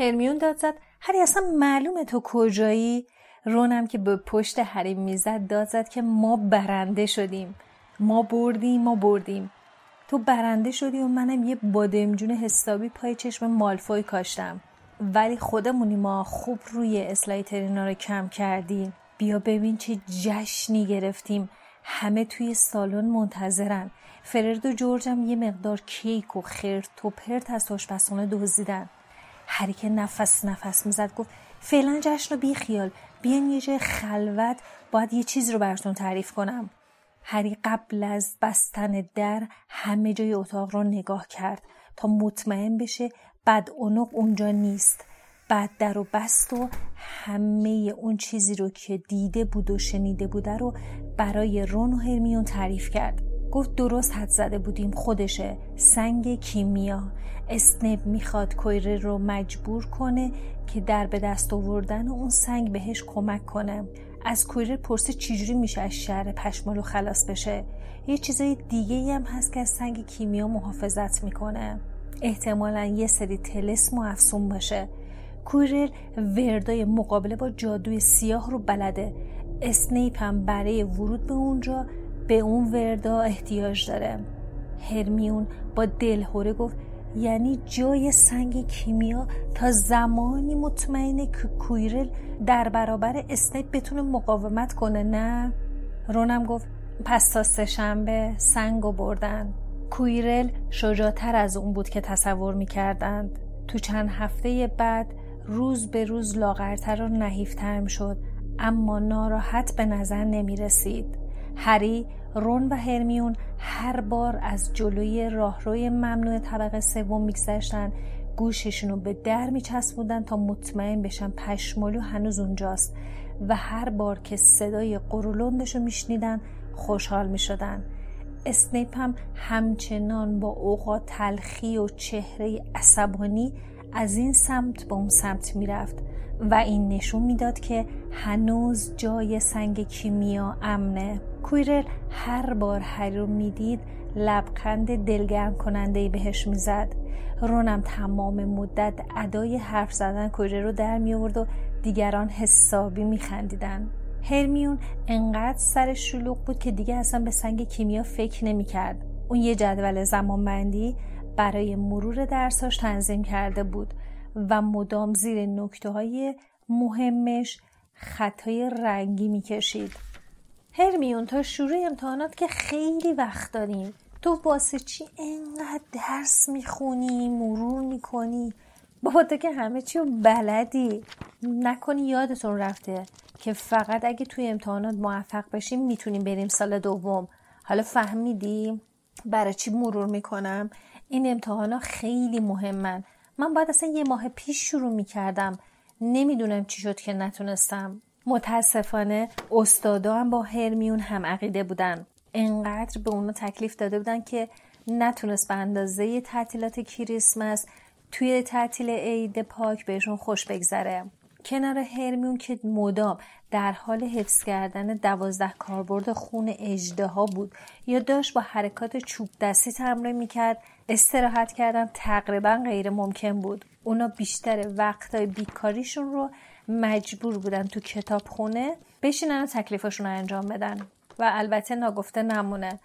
هرمیون داد زد هری اصلا معلومه تو کجایی؟ رونم که به پشت هری میزد داد زد که ما برنده شدیم، ما بردیم. تو برنده شدی و منم یه بادمجون حسابی پای چشم مالفوی کاشتم، ولی خودمونی ما خوب روی اسلایترینا رو کم کردیم. بیا ببین چه جشنی گرفتیم، همه توی سالن منتظرن. فررد و جورجم یه مقدار کیک و خرت و پرت از آشپزخونه دزدیدن. هری که نفس میزد گفت فعلا جشن رو بی خیال، بیان یه جای خلوت، باید یه چیز رو براتون تعریف کنم. هری قبل از بستن در همه جای اتاق رو نگاه کرد تا مطمئن بشه بدعنق اونجا نیست. بعد در رو بست و همه اون چیزی رو که دیده بود و شنیده بوده رو برای رون و هرمیون تعریف کرد. گفت درست حد زده بودیم، خودشه، سنگ کیمیا. اسنپ میخواد کویره رو مجبور کنه که در به دست آوردن اون سنگ بهش کمک کنه. از کویره پرسه چجوری میشه از شهر پشمالو خلاص بشه. یه چیزای دیگه هم هست که از سنگ کیمیا محافظت میکنه، احتمالاً یه سری طلسم و افسون باشه. کویرل وردای مقابله با جادوی سیاه رو بلده. اسنیپ هم برای ورود به اونجا به اون وردا احتیاج داره. هرمیون با دلهوره گفت یعنی جای سنگ کیمیا تا زمانی مطمئنه که کویرل در برابر اسنیپ بتونه مقاومت کنه، نه؟ رونم گفت پس تا سه شنبه سنگو بردن. کویرل شجاع‌تر از اون بود که تصور می‌کردند. تو چند هفته بعد روز به روز لاغرتر و نحیفتر شد، اما ناراحت به نظر نمی‌رسید. هری، رون و هرمیون هر بار از جلوی راهروی ممنوع طبقه سوم میگذشتن، گوششون رو به در میچسبوندن تا مطمئن بشن پشمالو هنوز اونجاست، و هر بار که صدای قرولندش رو میشنیدن خوشحال میشدن. اسنیپ هم همچنان با اوقات تلخی و چهره عصبانی از این سمت به اون سمت میرفت و این نشون میداد که هنوز جای سنگ کیمیا امنه. کویرل هر بار هری رو میدید لبخند دلگرم کننده‌ای بهش میزد. رونم تمام مدت ادای حرف زدن کویرل رو در می آورد و دیگران حسابی میخندیدن. هرمیون انقدر سرش شلوغ بود که دیگه اصلا به سنگ کیمیا فکر نمیکرد. اون یه جدول زمانبندی برای مرور درساش تنظیم کرده بود و مدام زیر نکته‌های مهمش خطای رنگی میکشید. هرمیون تا شروع امتحانات که خیلی وقت داریم، تو واسه چی اینقدر درس میخونی، مرور میکنی؟ بابا تو که همه چی رو بلدی. نکنی یادتون رفته که فقط اگه توی امتحانات موفق بشیم میتونیم بریم سال دوم. حالا فهمیدی برای چی مرور میکنم؟ این امتحانا خیلی مهمن. من باید اصلا یه ماه پیش شروع میکردم. نمیدونم چی شد که نتونستم. متاسفانه استادا هم با هرمیون هم عقیده بودن. انقدر به اونا تکلیف داده بودن که نتونست به اندازه تعطیلات کریسمس توی تعطیل عید پاک بهشون خوش بگذره. کنار هرمیون که مدام در حال حفظ کردن 12 کاربرد خون اژدها بود یا داشت با حرکات چوب دستی تمرین میکرد، استراحت کردن تقریبا غیر ممکن بود. اونا بیشتر وقتای بیکاریشون رو مجبور بودن تو کتابخونه بشینن و تکلیفشون رو انجام بدن. و البته ناگفته نمونه،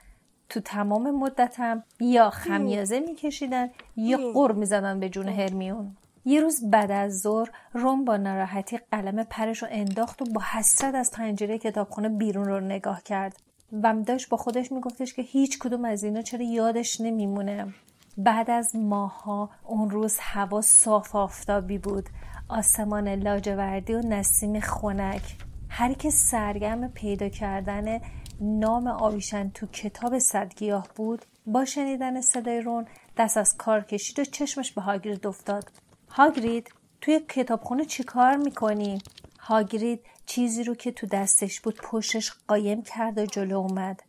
تو تمام مدت هم یا خمیازه میکشیدن یا قر میزدن به جون هرمیون. یه روز بعد از ظهر رون با ناراحتی قلم پرش رو انداخت و با حسرت از پنجره کتابخونه بیرون رو نگاه کرد و داشت با خودش میگفتش که هیچ کدوم از اینا چرا یادش نمیمونه. بعد از ماها اون روز هوا صاف آفتابی بود، آسمان لاجوردی و نسیم خنک. هر که سرگرم پیدا کردن نام آویشن تو کتاب صدگیاه بود، با شنیدن صدای رون دست از کار کشید و چشمش به هاگرید افتاد. هاگرید، توی کتابخونه چی کار میکنی؟ هاگرید چیزی رو که تو دستش بود پشتش قایم کرد و جلو اومد.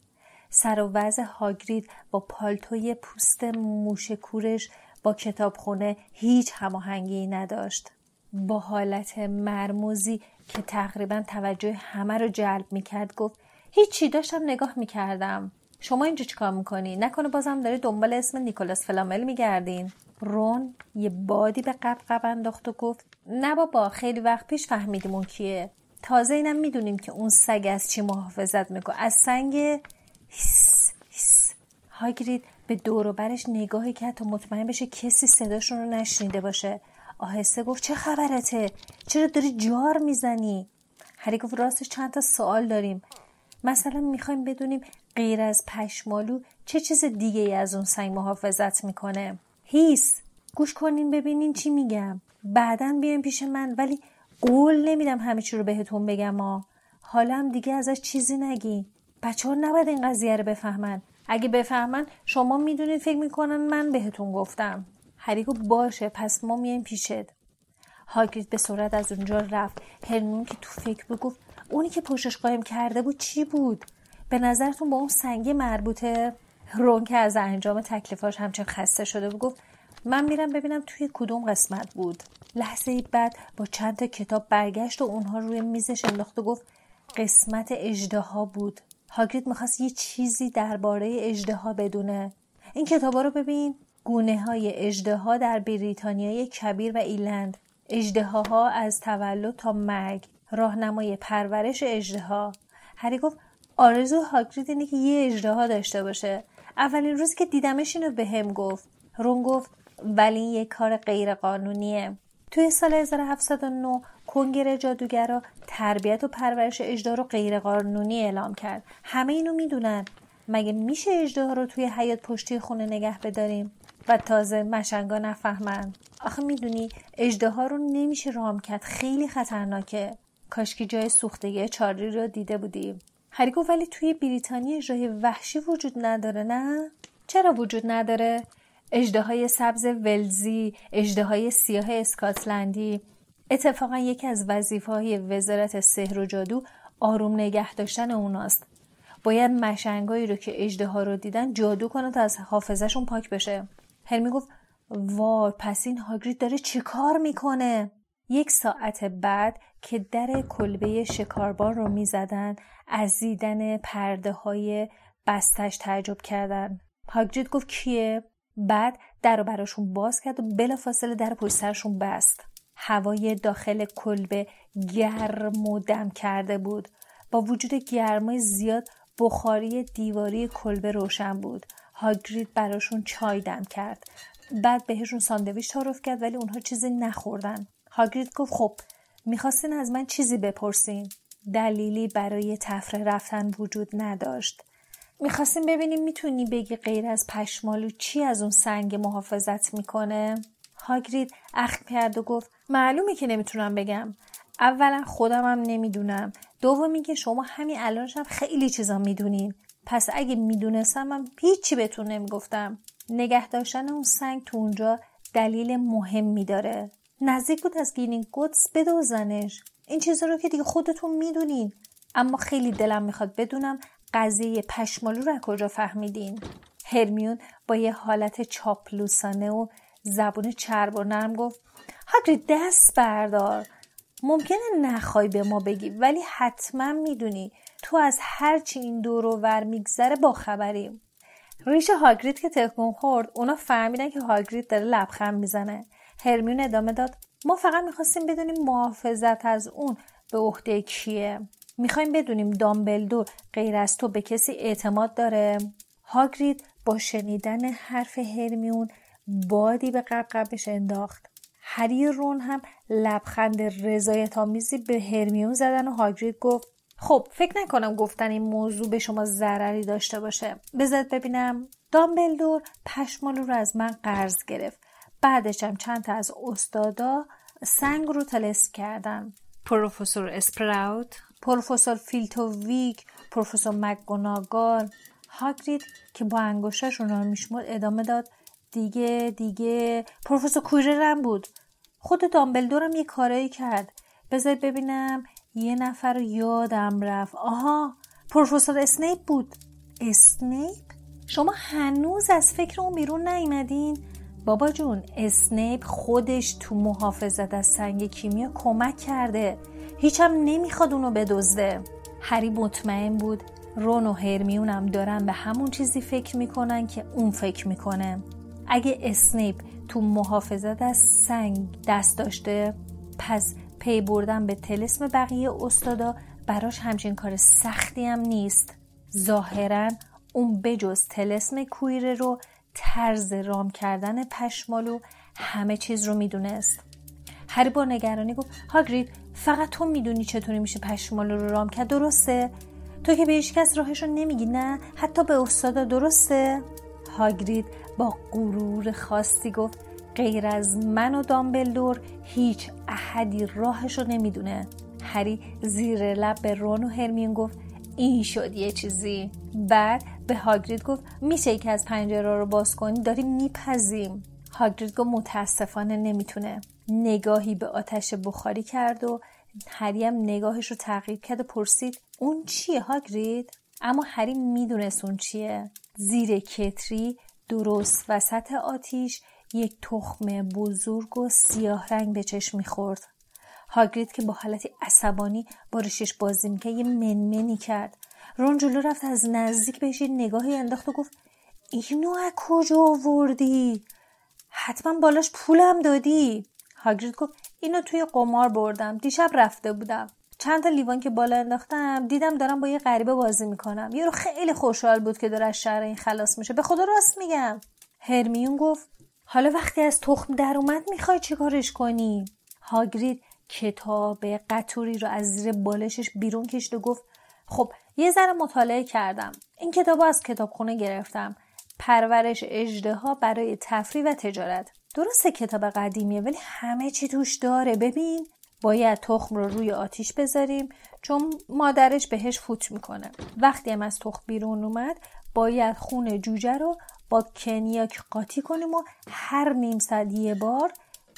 سر و وضع هاگرید با پالتوی پوست موشکورش با کتابخونه هیچ هماهنگی نداشت. با حالت مرموزی که تقریبا توجه همه رو جلب میکرد گفت هیچی، داشتم نگاه میکردم. شما اینجا چیکار میکنی؟ نکنه بازم داری دنبال اسم نیکولاس فلامل میگردین؟ رون یه بادی به قبقب انداخت و گفت نه بابا، خیلی وقت پیش فهمیدیم اون کیه. تازه اینم میدونیم که اون سگ از چی محافظت میکنه، از سنگ هیس. هاگرید به دور و برش نگاهی کرد تا مطمئن بشه کسی صداشون رو نشنیده باشه. آهسته گفت چه خبرته؟ چرا داری جار میزنی؟ هری گفت راستش چند تا سوال داریم. مثلا میخوایم بدونیم غیر از پشمالو چه چیز دیگه از اون سنگ محافظت میکنه. هیس، گوش کنین ببینین چی میگم، بعدن بیاین پیش من، ولی قول نمیدم همه چی رو بهتون بگم. حالا هم دیگه ازش چیزی نگی. بچه‌ها نباید این قضیه رو بفهمن، اگه بفهمن شما میدونید فکر میکنن من بهتون گفتم. هری گفت باشه، پس ما میایم پیشت. هاگرید به سرعت از اونجا رفت. هرمیون که تو فکر بود گفت اونی که پشتش قایم کرده بود چی بود؟ به نظرتون با اون سنگ مربوطه؟ رون که از انجام تکلیفاش همچنان خسته شده بود گفت من میرم ببینم توی کدوم قسمت بود. لحظه بعد با چند تا کتاب برگشت و اونها روی میزش انداخت و گفت قسمت اژدها بود. هاگرید میخواست یه چیزی درباره اژدها بدونه. این کتابا رو ببین، گونه‌های اژدها در بریتانیای کبیر و ایرلند، اژدهاها از تولد تا مرگ، راهنمای پرورش اژدها. هری گفت آرزو هاگرید اینه که یه اژدها داشته باشه. اولین روز که دیدمش اینو بهم گفت. رون گفت ولی این یه کار غیر قانونیه. توی سال 1709 کنگره جادوگرا تربیت و پرورش اژدها رو غیر قانونی اعلام کرد. همه اینو میدونن. مگه میشه اژدها رو توی حیاط پشتی خونه نگه بداریم و تازه مشنگا نفهمن؟ آخه میدونی اژدها رو نمیشه رام کرد، خیلی خطرناکه. کاشکی جای سوختگی چارلی رو دیده بودیم. هری گفت ولی توی بریتانیا اژدهای وحشی وجود نداره، نه؟ چرا وجود نداره؟ اژدهای سبز ولزی، اژدهای سیاه اسکاتلندی. اتفاقا یکی از وظایف وزارت سحر و جادو آروم نگه داشتن اوناست. باید مشنگایی رو که اژدها رو دیدن جادو کنه تا از حافظه‌شون پاک بشه. هرمی گفت وای، پس این هاگرید داره چه کار میکنه؟ یک ساعت بعد که در کلبه شکاربار رو میزدن، از دیدن پرده های بستش تعجب کردن. هاگرید گفت کیه؟ بعد در رو براشون باز کرد و بلافاصله در پشت سرشون بست. هوای داخل کلبه گرم و دم کرده بود. با وجود گرمای زیاد بخاری دیواری کلبه روشن بود. هاگرید براشون چای دم کرد، بعد بهشون ساندویچ تعارف کرد ولی اونها چیزی نخوردن. هاگرید گفت خب میخواستین از من چیزی بپرسین؟ دلیلی برای تفره رفتن وجود نداشت. میخواستین ببینیم میتونی بگی غیر از پشمالو چی از اون سنگ محافظت میکنه؟ هاگرید اخم کرد و گفت معلومه که نمیتونم بگم. اولا خودم هم نمیدونم، دومی که شما همین الانش هم خیلی چیزا میدونین، پس اگه میدونستم هم هیچی بهتون نمیگفتم. نگه داشتن اون سنگ تو اونجا دلیل مهمی داره. نزدیک بود از گینی گوتس بدوزنش. این چیزا رو که دیگه خودتون میدونین، اما خیلی دلم میخواد بدونم قضیه پشمالو رو کجا فهمیدین؟ هرمیون با یه حالت چاپلوسانه و زبون چرب و نرم گفت هاگرید دست بردار، ممکنه نخوای به ما بگی ولی حتما میدونی تو از هرچی این دور و ور میگذره با خبریم. ریش هاگرید که تکون خورد، اونا فهمیدن که هاگرید داره لبخند میزنه. هرمیون ادامه داد ما فقط میخواستیم بدونیم محافظت از اون به عهده کیه؟ میخوایم بدونیم دامبلدور غیر از تو به کسی اعتماد داره؟ هاگرید با شنیدن حرف هرمیون بادی به قبقبش انداخت. هری و رون هم لبخند رضایت‌آمیزی به هرمیون زدن و هاگرید گفت خب فکر نکنم گفتن این موضوع به شما ضرری داشته باشه. بذارید ببینم. دامبلدور پشمالو رو از من قرض گرفت. بعدش هم چند تا از استادا سنگ رو طلسم کردن. پروفسور اسپراوت، پروفسور فیلتوویک، پروفسور مکگوناگال. هاگرید که با انگشتاش اونا رو میشمرد ادامه داد دیگه پروفسور کویرر هم بود. خود دامبلدور هم یه کاری کرد. بذارید ببینم، یه نفر رو یادم رفت. آها، پروفسور اسنیپ بود. اسنیپ؟ شما هنوز از فکر اون بیرون نیومدین؟ بابا جون، اسنیپ خودش تو محافظت از سنگ کیمیا کمک کرده. هیچم نمیخواد اونو بدزده. هری مطمئن بود رون و هرمیون هم دارن به همون چیزی فکر میکنن که اون فکر میکنه. اگه اسنیپ تو محافظت از سنگ دست داشته، پس پی بردن به طلسم بقیه استادا براش همچین کار سختی هم نیست. ظاهراً اون بجز طلسم کویره رو، طرز رام کردن پشمالو، همه چیز رو میدونست. هری با نگرانی گفت هاگرید فقط تو میدونی چطوری میشه پشمالو رو رام کرد، درسته؟ تو که به هیچ کس راهش رو نمیگی، نه حتی به استادا، درسته؟ هاگرید با غرور خاصی گفت غیر از من و دامبلدور هیچ احدی راهشو نمیدونه. هری زیر لب به رون و هرمیون گفت این شد یه چیزی. بعد به هاگرید گفت میشه که از پنجره رو باز کنی، داریم میپزیم. هاگرید گفت متاسفانه نمیتونه. نگاهی به آتش بخاری کرد و هری هم نگاهش رو تعقیب کرد و پرسید اون چیه هاگرید؟ اما هری میدونست اون چیه. زیر کتری درست وسط آتیش یک تخم بزرگ و سیاه رنگ به چشم میخورد. هاگرید که با حالتی عصبانی با ریشش بازی میکرد یه منمنی کرد. رون جلو رفت، از نزدیک بهش یه نگاهی انداخت و گفت اینو از کجا آوردی؟ حتما بالاش پولم دادی. هاگرید گفت اینو توی قمار بردم، دیشب رفته بودم، چند تا لیوان که بالا انداختم دیدم دارم با یه غریبه بازی میکنم، یارو خیلی خوشحال بود که داره از شر این خلاص میشه، به خدا راست میگم. هرمیون گفت حالا وقتی از تخم در اومد میخوای چیکارش کنی؟ هاگرید کتاب قطوری رو از زیر بالشش بیرون کشید و گفت خب یه ذره مطالعه کردم، این کتابو از کتابخونه گرفتم، پرورش اژدها برای تفریح و تجارت. درسته کتاب قدیمیه ولی همه چی توش داره. ببین باید تخم رو روی آتیش بذاریم چون مادرش بهش فوت میکنه. وقتی هم از تخم بیرون اومد باید خون جوجه رو با کنیاک قاطی کنیم و هر نیم ساعت یه بار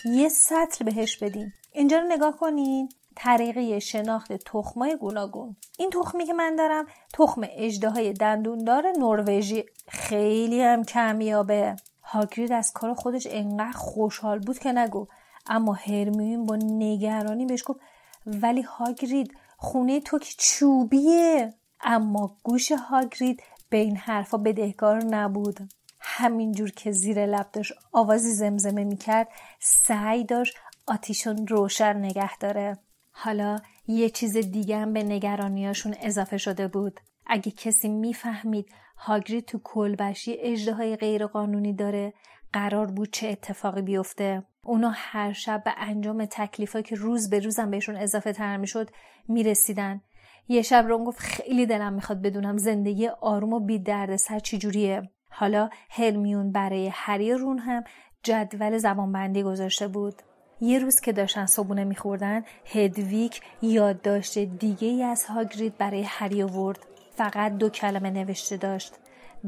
یه سطل بهش بدیم. اینجا رو نگاه کنین، طریقه شناخت تخمای گوناگون. این تخمی که من دارم تخم اژدهای دندوندار نروژی، خیلی هم کمیابه. هاگرید از کار خودش انقدر خوشحال بود که نگو. اما هرمیون با نگرانی بهش گفت ولی هاگرید خونه تو که چوبیه. اما گوش هاگرید به این حرفا بدهکار نبود. همینجور که زیر لب داشت آوازی زمزمه میکرد سعی داشت آتیشون روشن نگه داره. حالا یه چیز دیگه هم به نگرانیاشون اضافه شده بود. اگه کسی میفهمید هاگرید تو کلبشی اژدهای غیرقانونی داره، قرار بود چه اتفاقی بیفته. اونا هر شب به انجام تکلیفایی که روز به روزم بهشون اضافه تر میشد میرسیدن. یه شب رون گفت خیلی دلم میخواد بدونم زندگی آروم و بی دردسر چی جوریه. حالا هرمیون برای هری و رون هم جدول زبانبندی گذاشته بود. یه روز که داشتن صبونه میخوردن، هدویک یادداشت دیگه‌ای از هاگرید برای هری آورد. فقط 2 کلمه نوشته داشت: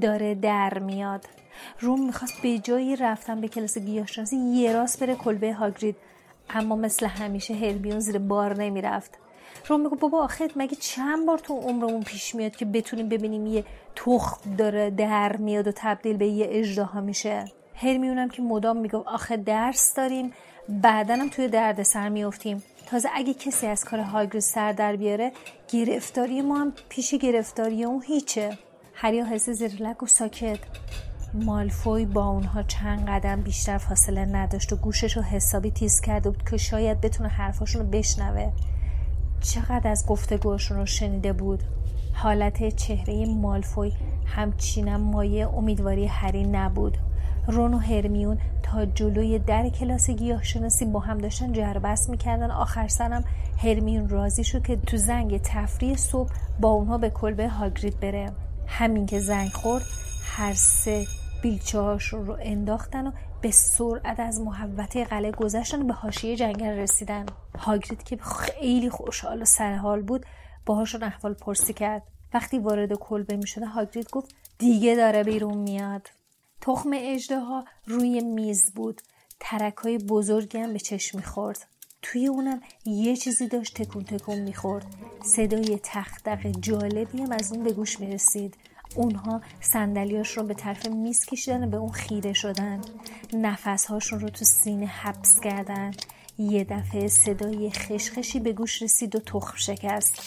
داره در میاد. رون میخواست به جایی رفتن به کلاس گیاهشناسی یه راست بره کلبه هاگرید، اما مثل همیشه هرمیون زیر بار نمیرفت. روم میگه بابا آخه مگه چند بار تو عمرمون پیش میاد که بتونیم ببینیم یه تخم داره در میاد و تبدیل به یه اژدها میشه. هرمیونم که مدام میگه آخه درس داریم، بعدنم توی دردسر میافتیم. تازه اگه کسی از کار هاگرید سر در بیاره، گرفتاری ما هم پیش گرفتاری اون هیچه. هری هرس زیر لگو ساکت. مالفوی با اونها چند قدم بیشتر فاصله نداشت و گوشش رو حسابی تیز کرده بود که شاید بتونه حرفاشون رو بشنوه. چقدر از گفتگوشون رو شنیده بود. حالت چهره مالفوی همچینم مایه امیدواری هری نبود. رون و هرمیون تا جلوی در کلاس گیاهشناسی با هم داشتن جربست میکردن. آخر سرم هرمیون راضی شد که تو زنگ تفریح صبح با اونها به کلبه هاگرید بره. همین که زنگ خورد هر سه بیلچه‌هاشون رو انداختن و به سرعت از محوطه قلعه گذشتن و به حاشیه جنگل رسیدن. هاگرید که خیلی خوشحال و سرحال بود باهاشون احوال پرسی کرد. وقتی وارد کلبه میشدن هاگرید گفت دیگه داره بیرون میاد. تخم اژدها روی میز بود. ترک‌های بزرگی هم به چشم می‌خورد. توی اونم یه چیزی داشت تکون تکون می‌خورد. صدای تختق جالبی هم از اون به گوش می‌رسید. اونها صندلی‌هاش رو به طرف میز کشیدن و به اون خیره شدن. نفس‌هاشون رو تو سینه حبس کردن. یه دفعه صدای خشخشی به گوش رسید و تخم شکست.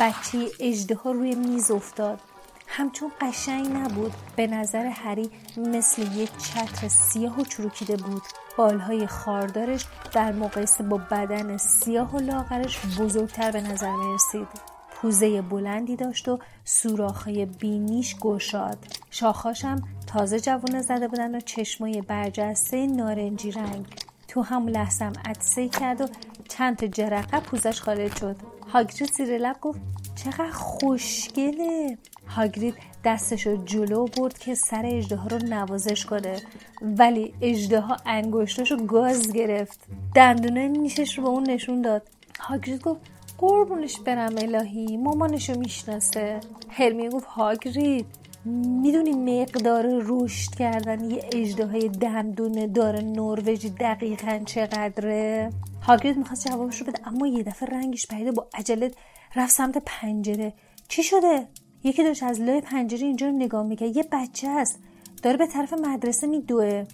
بچه اژدها روی میز افتاد. همچون قشنگ نبود، به نظر هری مثل یک چتر سیاه و چروکیده بود. بالهای خاردارش در مقایسه با بدن سیاه و لاغرش بزرگتر به نظر می رسید. پوزه بلندی داشت و سوراخ‌های بینیش گشاد. شاخاش هم تازه جوونه زده بودن و چشمای برجسته نارنجی رنگ. تو هم لحظه هم عطسه کرد و چند تا جرقه پوزش خارج شد. هاگرید زیر لب گفت چقدر خوشگله. هاگرید دستشو جلو برد که سر اژدها رو نوازش کنه، ولی اژدها انگشتاشو گاز گرفت. دندونه نیشش رو به اون نشون داد. هاگرید گفت قربونش برم الهی، مامانشو میشناسه. هرمیون گفت هاگرید میدونی مقدار رشد کردن یه اژدهای دندونه دار نروژی دقیقاً چقدره؟ هاگرید میخواست جوابش رو بده، اما یه دفعه رنگش پرید، با عجله رفت سمت پنجره. چی شده؟ یکی داشت از لای پنجره اینجا نگاه میکرد. یه بچه است، داره به طرف مدرسه میدوه.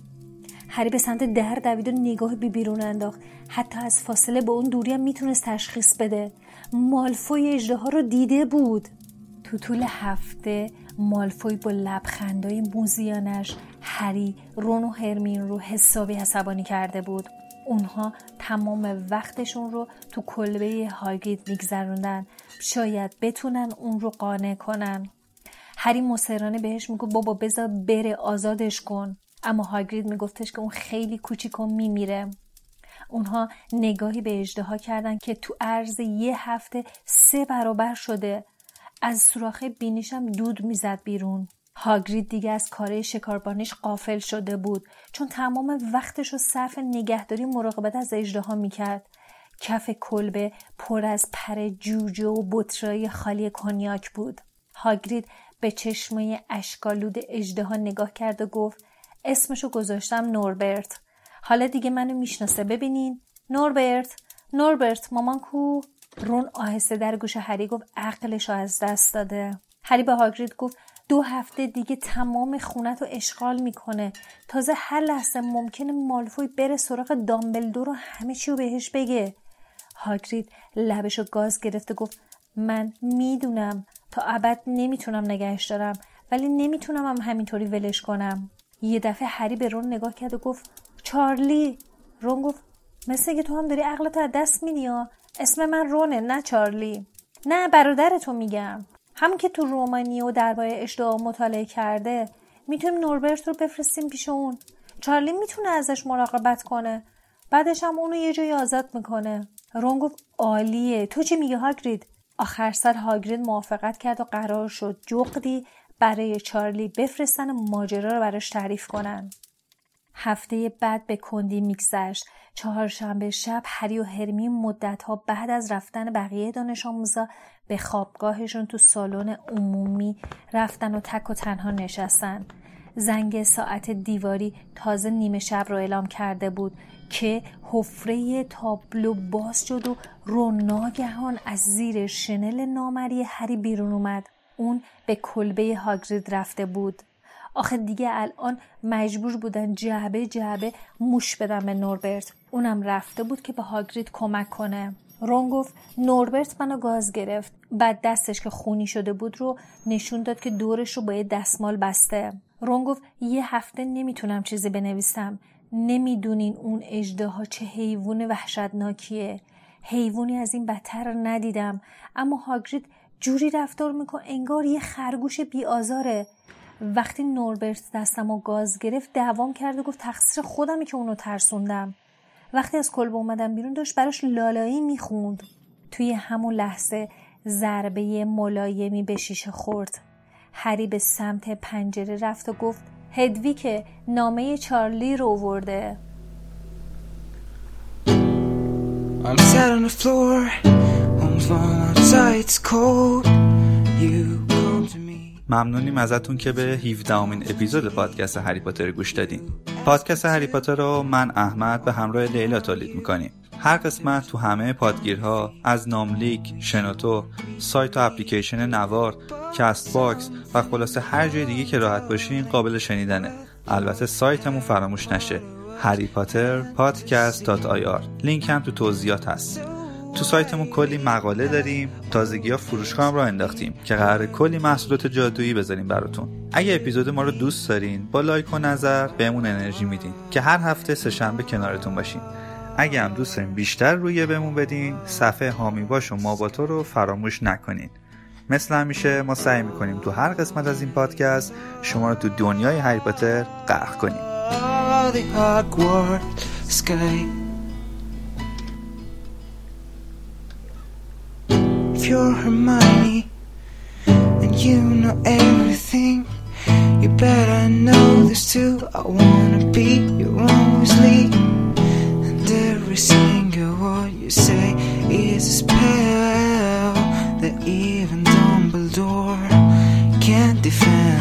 هری به سمت در دوید و نگاه بیرون انداخت. حتی از فاصله با اون دوری هم میتونست تشخیص بده. مالفوی اژدها رو دیده بود. تو طول هفته مالفوی با لبخندهای موزیانش هری، رون و هرمیون رو حسابی عصبانی کرده بود. اونها تمام وقتشون رو تو کلبه هاگرید میگذروندن. شاید بتونن اون رو قانع کنن. هری مصرانه بهش میگه بابا بذار بره، آزادش کن. اما هاگرید میگفتش که اون خیلی کوچیک و میمیره. اونها نگاهی به اژدها کردن که تو عرض یه هفته 3 برابر شده. از سوراخ بینیش هم دود میزد بیرون. هاگرید دیگه از کاره شکاربانیش غافل شده بود، چون تمام وقتش رو صرف نگهداری مراقبت از اژدها میکرد. کف کلبه پر از پر جوجه و بطری خالی کنیاک بود. هاگرید به چشمای اشکالود اژدها نگاه کرد و گفت اسمشو گذاشتم نوربرت. حالا دیگه منو میشناسه. ببینین نوربرت، نوربرت مامان کو؟ رون آهسته در گوش هری گفت عقلشو از دست داده. هری به هاگرید گفت 2 هفته دیگه تمام خونت رو اشغال میکنه. تازه هر لحظه ممکنه مالفوی بره سراغ دامبلدور و همه چی رو بهش بگه. هاگرید لبشو گاز گرفت و گفت من میدونم تا ابد نمیتونم نگهش دارم، ولی نمیتونم هم همینطوری ولش کنم. یه دفعه هری به رون نگاه کرد و گفت چارلی. رون گفت مثل که تو هم داری عقلتو از دست میدی ها. اسم من رونه نه چارلی. نه برادرتو میگم. هم که تو رومانیه و درباره اژدها مطالعه کرده، میتونیم نوربرت رو بفرستیم پیش اون. چارلی میتونه ازش مراقبت کنه، بعدش هم اونو یه جایی آزاد میکنه. رون گفت عالیه. تو چی میگی هاگرید؟ آخر سر هاگرید موافقت کرد و قرار شد جغدی برای چارلی بفرستن و ماجرا رو براش تعریف کنن. هفته بعد به کندی میگذشت. 4 شنبه شب هری و هرمیون مدت‌ها بعد از رفتن بقیه دانش آموزا به خوابگاهشون تو سالن عمومی رفتن و تک و تنها نشستن. زنگ ساعت دیواری تازه نیمه شب را اعلام کرده بود که حفره تابلو باز شد و ناگهان از زیر شنل نامری هری بیرون اومد. اون به کلبه هاگرید رفته بود. آخه دیگه الان مجبور بودن جعبه جعبه موش بدن به نوربرت. اونم رفته بود که به هاگرید کمک کنه. رون گفت نوربرت منو گاز گرفت. بعد دستش که خونی شده بود رو نشون داد که دورش رو با یه دستمال بسته. رون گفت یه هفته نمیتونم چیزی بنویسم. نمیدونین اون اژدها چه حیوان وحشتناکیه. حیوانی از این بدتر رو ندیدم. اما هاگرید جوری رفتار میکنه انگار یه خرگوش بی‌آزاره. وقتی نوربرت دستمو گاز گرفت دوام کرد و گفت تقصیر خودمه که اونو ترسوندم. وقتی از کلبه اومدم بیرون داشت براش لالایی میخوند. توی همون لحظه ضربه ملایمی به شیشه خورد. هری به سمت پنجره رفت و گفت هدوی که نامه چارلی رو آورده. I'm sat on the floor on the outside it's cold you come to me. ممنونیم ازتون که به 17مین اپیزود پادکست هری پاتر گوش دادین. پادکست هری پاتر رو من احمد به همراه لیلا تولید میکنیم. هر قسمت تو همه پادگیرها از ناملیک، شنوتو، سایت و اپلیکیشن نوار، کست باکس و خلاصه هر جای دیگه که راحت باشین قابل شنیدنه. البته سایتمون فراموش نشه، harrypotterpodcast.ir. لینک هم تو توضیحات هست. تو سایتمون کلی مقاله داریم، تازگی‌ها فروشگاه هم راه انداختیم که قراره کلی محصولات جادویی بذاریم براتون. اگه اپیزود ما رو دوست دارین با لایک و نظر بهمون انرژی میدین که هر هفته سه شنبه کنارتون باشیم. اگه هم دوست دارین بیشتر رویه بهمون بدین، صفحه هامی باش و ما با تو رو فراموش نکنین. مثل همیشه ما سعی می‌کنیم تو هر قسمت از این پادکست شما رو تو دنیای هری پاتر غرق کنیم. You're Hermione and you know everything. You better know this too. I wanna be your only sleep, and every single word you say is a spell that even Dumbledore can't defend.